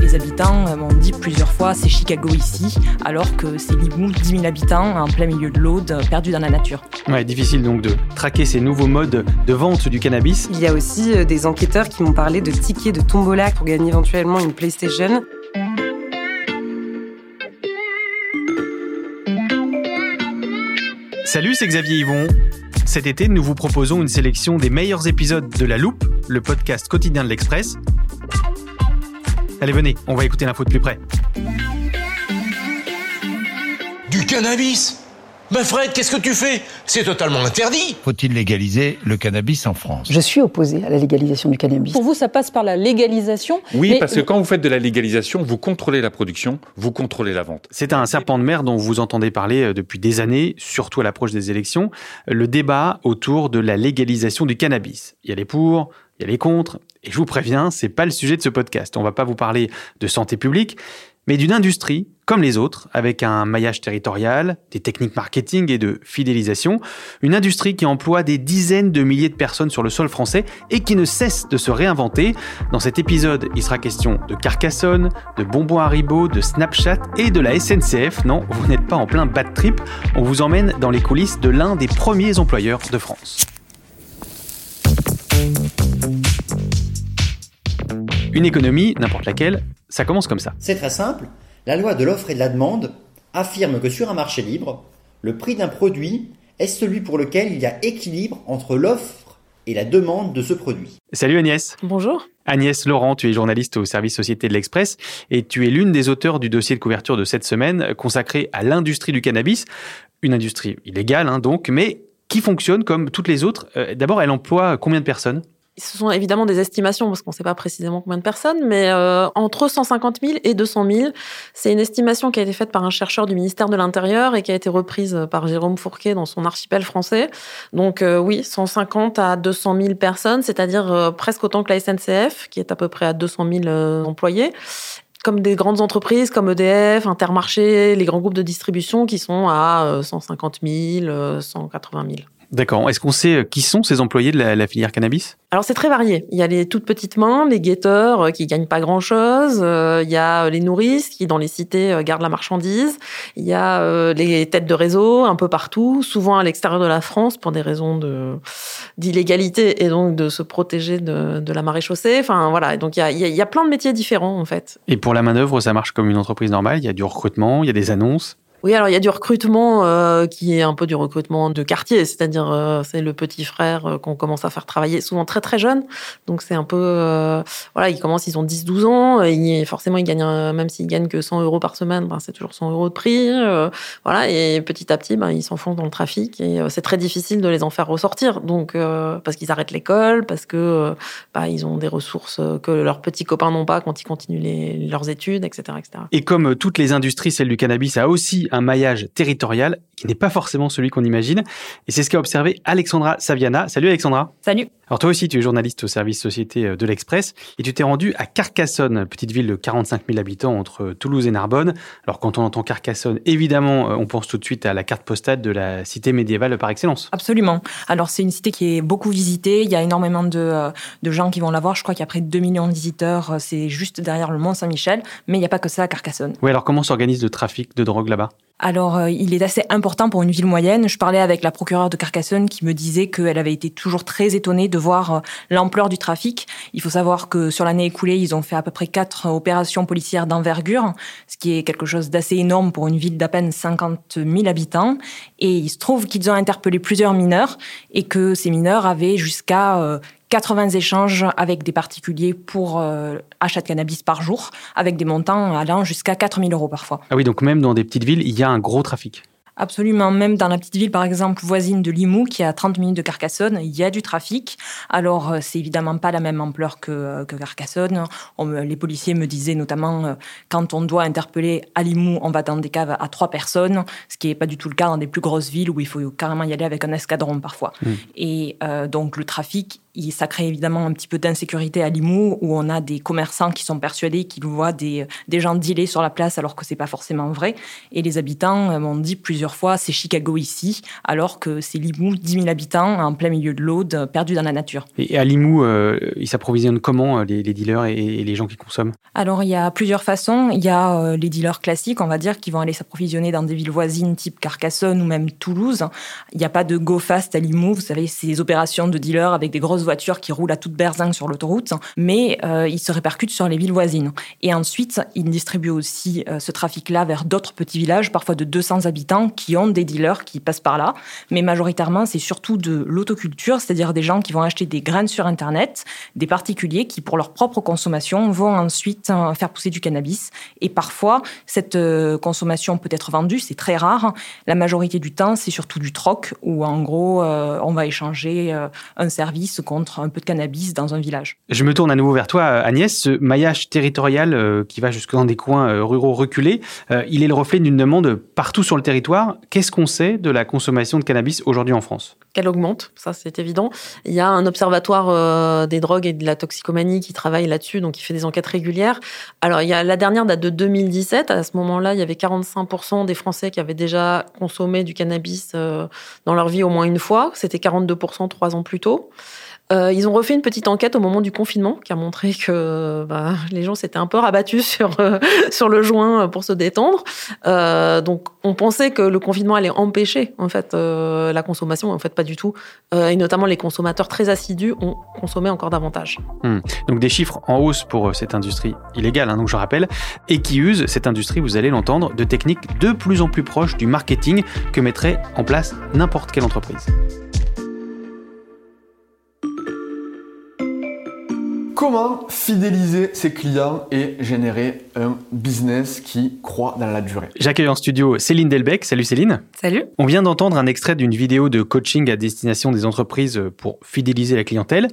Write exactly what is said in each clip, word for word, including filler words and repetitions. Les habitants m'ont dit plusieurs fois c'est Chicago ici, alors que c'est Limoux, dix mille habitants en plein milieu de l'Aude, perdus dans la nature. Ouais, difficile donc de traquer ces nouveaux modes de vente du cannabis. Il y a aussi des enquêteurs qui m'ont parlé de tickets de tombola pour gagner éventuellement une PlayStation. Salut, c'est Xavier Yvon. Cet été, nous vous proposons une sélection des meilleurs épisodes de La Loupe, le podcast quotidien de L'Express. Allez, venez, on va écouter l'info de plus près. Du cannabis ? Mais Fred, qu'est-ce que tu fais ? C'est totalement interdit ! Faut-il légaliser le cannabis en France ? Je suis opposée à la légalisation du cannabis. Pour vous, ça passe par la légalisation ? Oui, mais... parce que quand vous faites de la légalisation, vous contrôlez la production, vous contrôlez la vente. C'est un serpent de mer dont vous entendez parler depuis des années, surtout à l'approche des élections, le débat autour de la légalisation du cannabis. Il y a les pour, il y a les contre... Et je vous préviens, c'est pas le sujet de ce podcast. On va pas vous parler de santé publique, mais d'une industrie comme les autres, avec un maillage territorial, des techniques marketing et de fidélisation. Une industrie qui emploie des dizaines de milliers de personnes sur le sol français et qui ne cesse de se réinventer. Dans cet épisode, il sera question de Carcassonne, de bonbons Haribo, de Snapchat et de la S N C F. Non, vous n'êtes pas en plein bad trip. On vous emmène dans les coulisses de l'un des premiers employeurs de France. Une économie, n'importe laquelle, ça commence comme ça. C'est très simple. La loi de l'offre et de la demande affirme que sur un marché libre, le prix d'un produit est celui pour lequel il y a équilibre entre l'offre et la demande de ce produit. Salut Agnès. Bonjour. Agnès Laurent, tu es journaliste au service Société de l'Express et tu es l'une des auteurs du dossier de couverture de cette semaine consacré à l'industrie du cannabis. Une industrie illégale, hein, donc, mais qui fonctionne comme toutes les autres. Euh, d'abord, elle emploie combien de personnes ? Ce sont évidemment des estimations, parce qu'on ne sait pas précisément combien de personnes, mais euh, entre cent cinquante mille et deux cent mille. C'est une estimation qui a été faite par un chercheur du ministère de l'Intérieur et qui a été reprise par Jérôme Fourquet dans son Archipel français. Donc euh, oui, cent cinquante à deux cent mille personnes, c'est-à-dire euh, presque autant que la S N C F, qui est à peu près à deux cent mille euh, employés. Comme des grandes entreprises comme E D F, Intermarché, les grands groupes de distribution qui sont à euh, cent cinquante mille, euh, cent quatre-vingt mille. D'accord. Est-ce qu'on sait qui sont ces employés de la, la filière cannabis ? Alors, c'est très varié. Il y a les toutes petites mains, les guetteurs qui gagnent pas grand-chose. Euh, il y a les nourrices qui, dans les cités, gardent la marchandise. Il y a euh, les têtes de réseau un peu partout, souvent à l'extérieur de la France pour des raisons de, d'illégalité et donc de se protéger de, de la maréchaussée. Enfin, voilà. Et donc, il y, a, il y a plein de métiers différents, en fait. Et pour la main-d'œuvre, ça marche comme une entreprise normale ? Il y a du recrutement, il y a des annonces ? Oui, alors il y a du recrutement euh, qui est un peu du recrutement de quartier, c'est-à-dire euh, c'est le petit frère euh, qu'on commence à faire travailler, souvent très très jeune. Donc c'est un peu... Euh, voilà, ils commencent, ils ont dix douze ans, et forcément ils gagnent, euh, même s'ils gagnent que cent euros par semaine, ben, c'est toujours cent euros de prix. Euh, voilà, et petit à petit, ben, ils s'enfoncent dans le trafic, et euh, c'est très difficile de les en faire ressortir, donc euh, parce qu'ils arrêtent l'école, parce que euh, bah, ils ont des ressources que leurs petits copains n'ont pas quand ils continuent les, leurs études, et cetera, et cetera. Et comme toutes les industries, celle du cannabis a aussi un maillage territorial qui n'est pas forcément celui qu'on imagine. Et c'est ce qu'a observé Alexandra Saviana. Salut Alexandra. Salut. Alors toi aussi, tu es journaliste au service Société de l'Express et tu t'es rendue à Carcassonne, petite ville de quarante-cinq mille habitants entre Toulouse et Narbonne. Alors quand on entend Carcassonne, évidemment, on pense tout de suite à la carte postale de la cité médiévale par excellence. Absolument. Alors c'est une cité qui est beaucoup visitée. Il y a énormément de, de gens qui vont la voir. Je crois qu'il y a près de deux millions de visiteurs. C'est juste derrière le Mont Saint-Michel. Mais il n'y a pas que ça à Carcassonne. Oui, alors comment s'organise le trafic de drogue là-bas ? Alors, euh, il est assez important pour une ville moyenne. Je parlais avec la procureure de Carcassonne qui me disait qu'elle avait été toujours très étonnée de voir euh, l'ampleur du trafic. Il faut savoir que sur l'année écoulée, ils ont fait à peu près quatre opérations policières d'envergure, ce qui est quelque chose d'assez énorme pour une ville d'à peine cinquante mille habitants. Et il se trouve qu'ils ont interpellé plusieurs mineurs et que ces mineurs avaient jusqu'à euh, quatre-vingts échanges avec des particuliers pour euh, achat de cannabis par jour, avec des montants allant jusqu'à quatre mille euros parfois. Ah oui, donc même dans des petites villes, il y a un gros trafic. Absolument. Même dans la petite ville, par exemple, voisine de Limoux, qui est à trente minutes de Carcassonne, il y a du trafic. Alors, c'est évidemment pas la même ampleur que, que Carcassonne. On, les policiers me disaient notamment, quand on doit interpeller à Limoux, on va dans des caves à trois personnes, ce qui n'est pas du tout le cas dans des plus grosses villes où il faut carrément y aller avec un escadron parfois. Mmh. Et euh, donc, le trafic, il, ça crée évidemment un petit peu d'insécurité à Limoux, où on a des commerçants qui sont persuadés qu'ils voient des, des gens dealer sur la place, alors que c'est pas forcément vrai. Et les habitants m'ont dit plusieurs fois, c'est Chicago ici, alors que c'est Limoux, dix mille habitants, en plein milieu de l'Aude, perdus dans la nature. Et à Limoux, euh, ils s'approvisionnent comment, les, les dealers et, et les gens qui consomment ? Alors, il y a plusieurs façons. Il y a euh, les dealers classiques, on va dire, qui vont aller s'approvisionner dans des villes voisines type Carcassonne ou même Toulouse. Il n'y a pas de go fast à Limoux. Vous savez, ces opérations de dealers avec des grosses voitures qui roulent à toute berzingue sur l'autoroute, mais euh, ils se répercutent sur les villes voisines. Et ensuite, ils distribuent aussi euh, ce trafic-là vers d'autres petits villages, parfois de deux cents habitants, qui ont des dealers qui passent par là. Mais majoritairement, c'est surtout de l'autoculture, c'est-à-dire des gens qui vont acheter des graines sur Internet, des particuliers qui, pour leur propre consommation, vont ensuite faire pousser du cannabis. Et parfois, cette consommation peut être vendue, c'est très rare. La majorité du temps, c'est surtout du troc, où en gros, euh, on va échanger euh, un service contre un peu de cannabis dans un village. Je me tourne à nouveau vers toi, Agnès. Ce maillage territorial euh, qui va jusque dans des coins euh, ruraux reculés, euh, il est le reflet d'une demande partout sur le territoire. Qu'est-ce qu'on sait de la consommation de cannabis aujourd'hui en France ? Qu'elle augmente, ça c'est évident. Il y a un observatoire euh, des drogues et de la toxicomanie qui travaille là-dessus, donc il fait des enquêtes régulières. Alors, il y a, la dernière date de deux mille dix-sept. À ce moment-là, il y avait quarante-cinq pour cent des Français qui avaient déjà consommé du cannabis euh, dans leur vie au moins une fois. C'était quarante-deux pour cent trois ans plus tôt. Euh, ils ont refait une petite enquête au moment du confinement qui a montré que bah, les gens s'étaient un peu rabattus sur, euh, sur le joint pour se détendre. Euh, donc, on pensait que le confinement allait empêcher en fait, euh, la consommation. En fait, pas du tout. Euh, et notamment, les consommateurs très assidus ont consommé encore davantage. Mmh. Donc, des chiffres en hausse pour cette industrie illégale, hein, donc je rappelle, et qui use cette industrie, vous allez l'entendre, de techniques de plus en plus proches du marketing que mettrait en place n'importe quelle entreprise. Comment fidéliser ses clients et générer un business qui croît dans la durée ? J'accueille en studio Céline Delbecq. Salut Céline. Salut. On vient d'entendre un extrait d'une vidéo de coaching à destination des entreprises pour fidéliser la clientèle.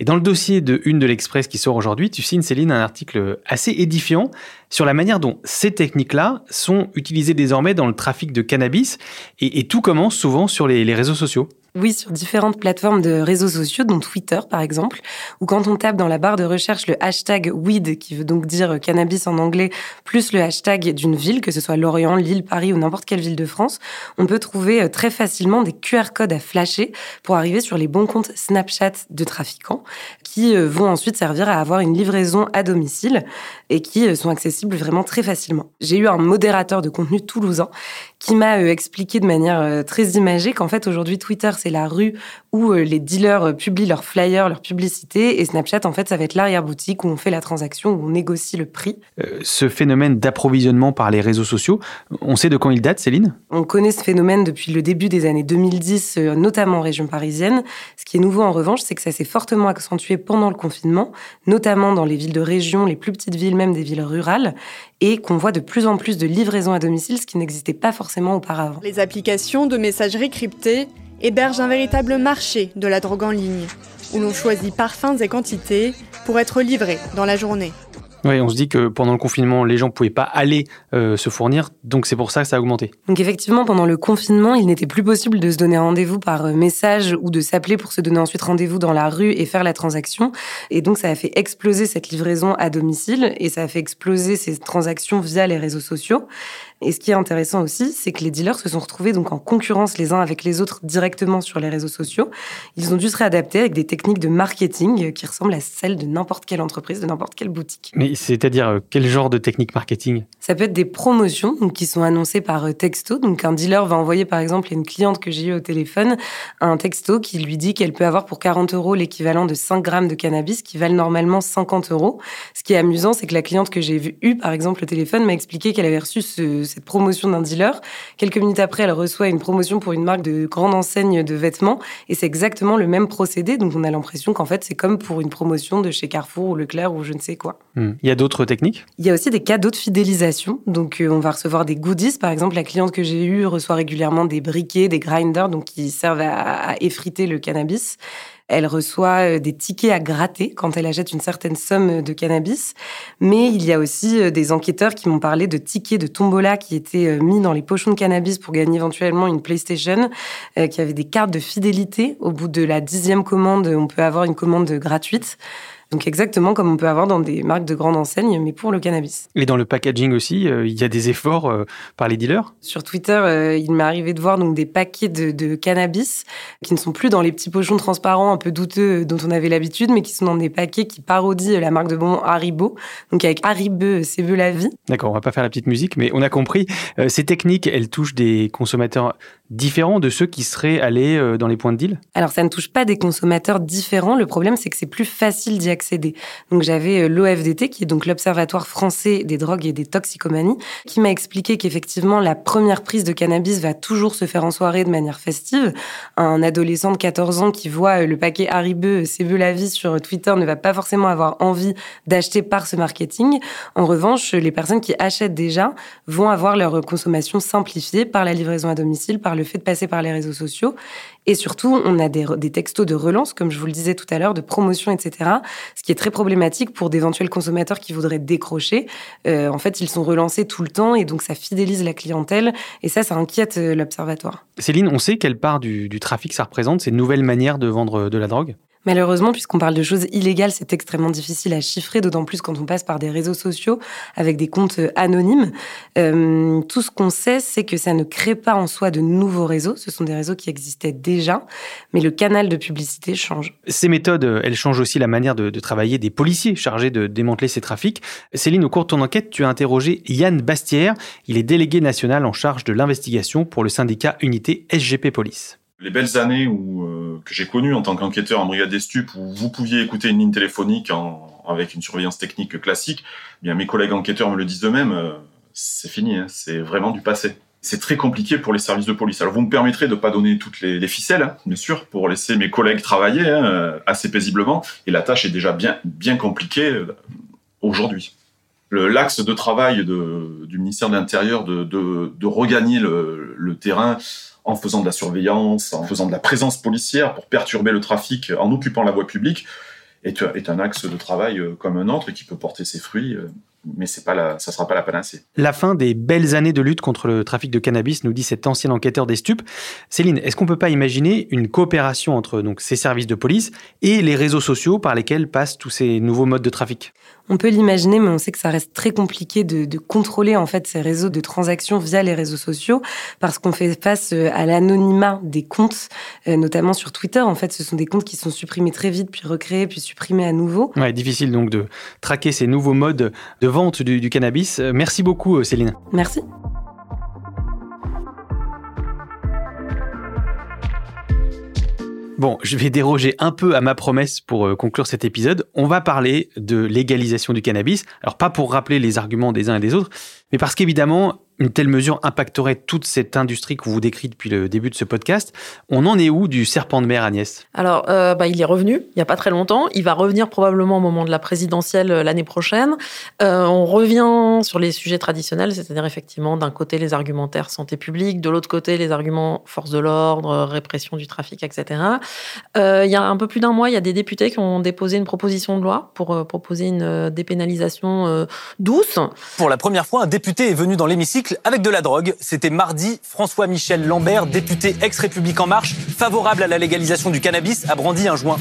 Et dans le dossier de Une de l'Express qui sort aujourd'hui, tu signes, Céline, un article assez édifiant sur la manière dont ces techniques-là sont utilisées désormais dans le trafic de cannabis. Et, et tout commence souvent sur les, les réseaux sociaux. Oui, sur différentes plateformes de réseaux sociaux, dont Twitter par exemple, où quand on tape dans la barre de recherche le hashtag weed, qui veut donc dire cannabis en anglais, plus le hashtag d'une ville, que ce soit Lorient, Lille, Paris ou n'importe quelle ville de France, on peut trouver très facilement des Q R codes à flasher pour arriver sur les bons comptes Snapchat de trafiquants, qui vont ensuite servir à avoir une livraison à domicile et qui sont accessibles vraiment très facilement. J'ai eu un modérateur de contenu toulousain qui m'a expliqué de manière très imagée qu'en fait aujourd'hui Twitter c'est la rue où les dealers publient leurs flyers, leurs publicités, et Snapchat, en fait, ça va être l'arrière-boutique où on fait la transaction, où on négocie le prix. Euh, ce phénomène d'approvisionnement par les réseaux sociaux, on sait de quand il date, Céline ? On connaît ce phénomène depuis le début des années deux mille dix, notamment en région parisienne. Ce qui est nouveau, en revanche, c'est que ça s'est fortement accentué pendant le confinement, notamment dans les villes de région, les plus petites villes, même des villes rurales, et qu'on voit de plus en plus de livraisons à domicile, ce qui n'existait pas forcément auparavant. Les applications de messagerie cryptée héberge un véritable marché de la drogue en ligne, où l'on choisit parfums et quantités pour être livrés dans la journée. Oui, on se dit que pendant le confinement, les gens ne pouvaient pas aller euh, se fournir, donc c'est pour ça que ça a augmenté. Donc effectivement, pendant le confinement, il n'était plus possible de se donner rendez-vous par message ou de s'appeler pour se donner ensuite rendez-vous dans la rue et faire la transaction. Et donc ça a fait exploser cette livraison à domicile et ça a fait exploser ces transactions via les réseaux sociaux. Et ce qui est intéressant aussi, c'est que les dealers se sont retrouvés donc en concurrence les uns avec les autres directement sur les réseaux sociaux. Ils ont dû se réadapter avec des techniques de marketing qui ressemblent à celles de n'importe quelle entreprise, de n'importe quelle boutique. Mais c'est-à-dire, quel genre de technique marketing ? Ça peut être des promotions donc, qui sont annoncées par texto. Donc un dealer va envoyer par exemple à une cliente que j'ai eue au téléphone un texto qui lui dit qu'elle peut avoir pour quarante euros l'équivalent de cinq grammes de cannabis qui valent normalement cinquante euros. Ce qui est amusant, c'est que la cliente que j'ai eue par exemple au téléphone m'a expliqué qu'elle avait reçu ce, cette promotion d'un dealer. Quelques minutes après, elle reçoit une promotion pour une marque de grande enseigne de vêtements et c'est exactement le même procédé. Donc on a l'impression qu'en fait, c'est comme pour une promotion de chez Carrefour ou Leclerc ou je ne sais quoi. Mmh. Il y a d'autres techniques ? Il y a aussi des cadeaux de fidélisation. Donc euh, on va recevoir des goodies. Par exemple, la cliente que j'ai eue reçoit régulièrement des briquets, des grinders, donc qui servent à, à effriter le cannabis. Elle reçoit des tickets à gratter quand elle achète une certaine somme de cannabis. Mais il y a aussi des enquêteurs qui m'ont parlé de tickets de tombola qui étaient mis dans les pochons de cannabis pour gagner éventuellement une PlayStation, euh, qui avaient des cartes de fidélité. Au bout de la dixième commande, on peut avoir une commande gratuite. Donc exactement comme on peut avoir dans des marques de grande enseigne, mais pour le cannabis. Et dans le packaging aussi, euh, il y a des efforts euh, par les dealers ? Sur Twitter, euh, il m'est arrivé de voir donc, des paquets de, de cannabis qui ne sont plus dans les petits pochons transparents un peu douteux dont on avait l'habitude, mais qui sont dans des paquets qui parodient la marque de bonbons Haribo. Donc avec Haribo, c'est veut la vie. D'accord, on ne va pas faire la petite musique, mais on a compris. Euh, ces techniques, elles touchent des consommateurs différents de ceux qui seraient allés euh, dans les points de deal ? Alors ça ne touche pas des consommateurs différents. Le problème, c'est que c'est plus facile d'y accéder. Donc j'avais l'O F D T, qui est donc l'Observatoire français des drogues et des toxicomanies, qui m'a expliqué qu'effectivement la première prise de cannabis va toujours se faire en soirée de manière festive. Un adolescent de quatorze ans qui voit le paquet Haribo, c'est vu la vie sur Twitter, ne va pas forcément avoir envie d'acheter par ce marketing. En revanche, les personnes qui achètent déjà vont avoir leur consommation simplifiée par la livraison à domicile, par le fait de passer par les réseaux sociaux. Et surtout, on a des, des textos de relance, comme je vous le disais tout à l'heure, de promotion, et cetera, ce qui est très problématique pour d'éventuels consommateurs qui voudraient décrocher. Euh, en fait, ils sont relancés tout le temps et donc ça fidélise la clientèle. Et ça, ça inquiète l'Observatoire. Céline, on sait quelle part du, du trafic ça représente, ces nouvelles manières de vendre de la drogue ? Malheureusement, puisqu'on parle de choses illégales, c'est extrêmement difficile à chiffrer, d'autant plus quand on passe par des réseaux sociaux avec des comptes anonymes. Euh, tout ce qu'on sait, c'est que ça ne crée pas en soi de nouveaux réseaux. Ce sont des réseaux qui existaient déjà, mais le canal de publicité change. Ces méthodes, elles changent aussi la manière de, de travailler des policiers chargés de démanteler ces trafics. Céline, au cours de ton enquête, tu as interrogé Yann Bastière. Il est délégué national en charge de l'investigation pour le syndicat Unité S G P Police. Les belles années où, euh, que j'ai connues en tant qu'enquêteur en brigade des stupes, où vous pouviez écouter une ligne téléphonique en, avec une surveillance technique classique, eh bien mes collègues enquêteurs me le disent eux-mêmes, euh, c'est fini, hein, c'est vraiment du passé. C'est très compliqué pour les services de police. Alors vous me permettrez de ne pas donner toutes les, les ficelles, hein, bien sûr, pour laisser mes collègues travailler hein, assez paisiblement, et la tâche est déjà bien, bien compliquée euh, aujourd'hui. Le, l'axe de travail de, du ministère de l'Intérieur de, de, de regagner le, le terrain en faisant de la surveillance, en faisant de la présence policière pour perturber le trafic, en occupant la voie publique, est, est un axe de travail comme un autre et qui peut porter ses fruits, mais c'est pas la, ça ne sera pas la panacée. La fin des belles années de lutte contre le trafic de cannabis, nous dit cet ancien enquêteur des stupes. Céline, est-ce qu'on ne peut pas imaginer une coopération entre donc, ces services de police et les réseaux sociaux par lesquels passent tous ces nouveaux modes de trafic ? On peut l'imaginer, mais on sait que ça reste très compliqué de, de contrôler en fait ces réseaux de transactions via les réseaux sociaux parce qu'on fait face à l'anonymat des comptes, euh, notamment sur Twitter. En fait, ce sont des comptes qui sont supprimés très vite, puis recréés, puis supprimés à nouveau. Ouais, difficile donc de traquer ces nouveaux modes de vente du, du cannabis. Merci beaucoup, Céline. Merci. Bon, je vais déroger un peu à ma promesse pour conclure cet épisode. On va parler de légalisation du cannabis. Alors, pas pour rappeler les arguments des uns et des autres, mais parce qu'évidemment, une telle mesure impacterait toute cette industrie qu'on vous décrit depuis le début de ce podcast. On en est où du serpent de mer, Agnès ? Alors, euh, bah, il est revenu il n'y a pas très longtemps. Il va revenir probablement au moment de la présidentielle l'année prochaine. Euh, on revient sur les sujets traditionnels, c'est-à-dire effectivement d'un côté les argumentaires santé publique, de l'autre côté les arguments force de l'ordre, répression du trafic, et cetera. Euh, il y a un peu plus d'un mois, il y a des députés qui ont déposé une proposition de loi pour euh, proposer une euh, dépénalisation euh, douce. Pour la première fois, un député est venu dans l'hémicycle avec de la drogue. C'était mardi, François-Michel Lambert, député ex-République En Marche, favorable à la légalisation du cannabis, a brandi un joint.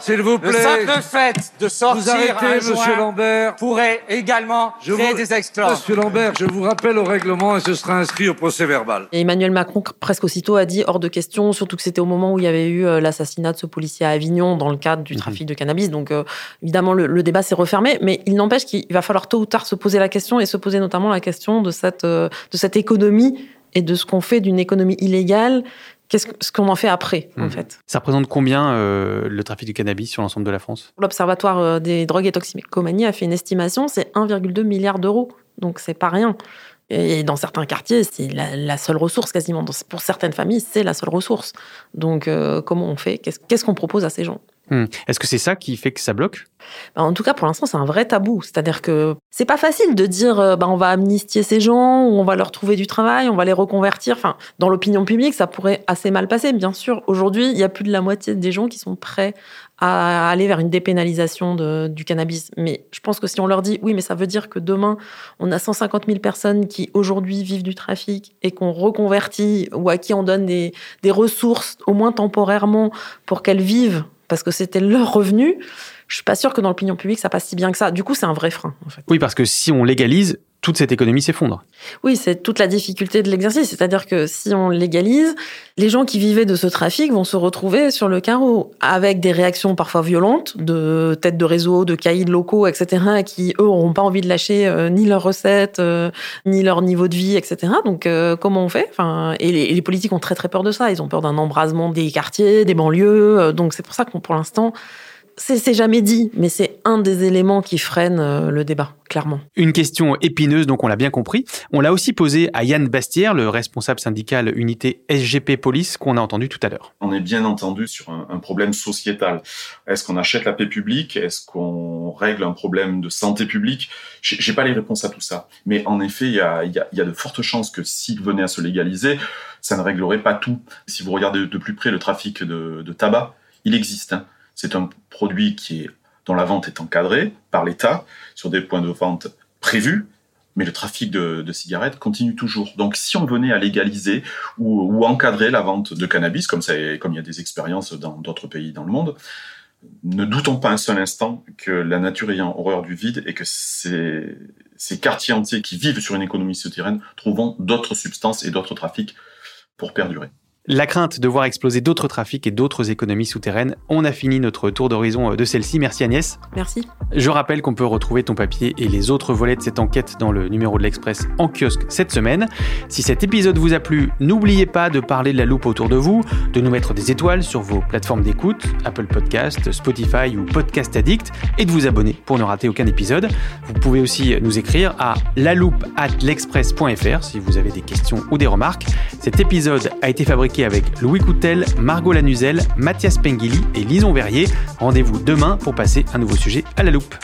S'il vous plaît. Le simple fait de sortir arrêtez, un monsieur joint Lambert, pourrait également je créer vous... des exploits. Monsieur Lambert, je vous rappelle au règlement et ce sera inscrit au procès verbal. Et Emmanuel Macron, presque aussitôt, a dit hors de question, surtout que c'était au moment où il y avait eu l'assassinat de ce policier à Avignon dans le cadre du trafic de cannabis. Donc euh, évidemment, le, le débat s'est refermé, mais il n'empêche qu'il va falloir tôt ou tard se poser la question et se poser notamment la question de cette, euh, de cette économie et de ce qu'on fait d'une économie illégale. Qu'est-ce que, ce qu'on en fait après, mmh. en fait. Ça représente combien, euh, le trafic du cannabis sur l'ensemble de la France ? L'Observatoire des drogues et toxicomanies a fait une estimation, c'est un virgule deux milliard d'euros. Donc, c'est pas rien. Et dans certains quartiers, c'est la, la seule ressource quasiment. Pour certaines familles, c'est la seule ressource. Donc, euh, comment on fait ? qu'est-ce, qu'est-ce qu'on propose à ces gens ? Hum. Est-ce que c'est ça qui fait que ça bloque ? Bah en tout cas, pour l'instant, c'est un vrai tabou. C'est-à-dire que c'est pas facile de dire bah, on va amnistier ces gens, ou on va leur trouver du travail, on va les reconvertir. Enfin, dans l'opinion publique, ça pourrait assez mal passer, bien sûr. Aujourd'hui, il y a plus de la moitié des gens qui sont prêts à aller vers une dépénalisation de, du cannabis. Mais je pense que si on leur dit oui, mais ça veut dire que demain, on a cent cinquante mille personnes qui aujourd'hui vivent du trafic et qu'on reconvertit ou à qui on donne des, des ressources, au moins temporairement, pour qu'elles vivent parce que c'était leur revenu, je ne suis pas sûre que dans l'opinion publique, ça passe si bien que ça. Du coup, c'est un vrai frein, en fait. Oui, parce que si on légalise, toute cette économie s'effondre. Oui, c'est toute la difficulté de l'exercice. C'est-à-dire que si on légalise, les gens qui vivaient de ce trafic vont se retrouver sur le carreau, avec des réactions parfois violentes, de têtes de réseau, de caïds locaux, et cetera, qui, eux, n'auront pas envie de lâcher euh, ni leurs recettes, euh, ni leur niveau de vie, et cetera. Donc, euh, comment on fait enfin, et les, et les politiques ont très, très peur de ça. Ils ont peur d'un embrasement des quartiers, des banlieues. Euh, donc, c'est pour ça qu'on, pour l'instant... C'est, c'est jamais dit, mais c'est un des éléments qui freine le débat, clairement. Une question épineuse, donc on l'a bien compris. On l'a aussi posée à Yann Bastière, le responsable syndical Unité S G P Police, qu'on a entendu tout à l'heure. On est bien entendu sur un, un problème sociétal. Est-ce qu'on achète la paix publique ? Est-ce qu'on règle un problème de santé publique ? J'ai, j'ai pas les réponses à tout ça. Mais en effet, il y a, y a, y a de fortes chances que s'il venait à se légaliser, ça ne réglerait pas tout. Si vous regardez de plus près le trafic de, de tabac, il existe, hein. C'est un produit qui est, dont la vente est encadrée par l'État sur des points de vente prévus, mais le trafic de, de cigarettes continue toujours. Donc, si on venait à légaliser ou, ou encadrer la vente de cannabis, comme, ça, comme il y a des expériences dans d'autres pays dans le monde, ne doutons pas un seul instant que la nature ayant horreur du vide et que ces, ces quartiers entiers qui vivent sur une économie souterraine trouveront d'autres substances et d'autres trafics pour perdurer. La crainte de voir exploser d'autres trafics et d'autres économies souterraines. On a fini notre tour d'horizon de celle-ci. Merci Agnès. Merci. Je rappelle qu'on peut retrouver ton papier et les autres volets de cette enquête dans le numéro de l'Express en kiosque cette semaine. Si cet épisode vous a plu, n'oubliez pas de parler de la loupe autour de vous, de nous mettre des étoiles sur vos plateformes d'écoute, Apple Podcast, Spotify ou Podcast Addict, et de vous abonner pour ne rater aucun épisode. Vous pouvez aussi nous écrire à la loupe arobase l'express point f r si vous avez des questions ou des remarques. Cet épisode a été fabriqué avec Louis Coutel, Margot Lanuzel, Mathias Pengili et Lison Verrier. Rendez-vous demain pour passer un nouveau sujet à la loupe.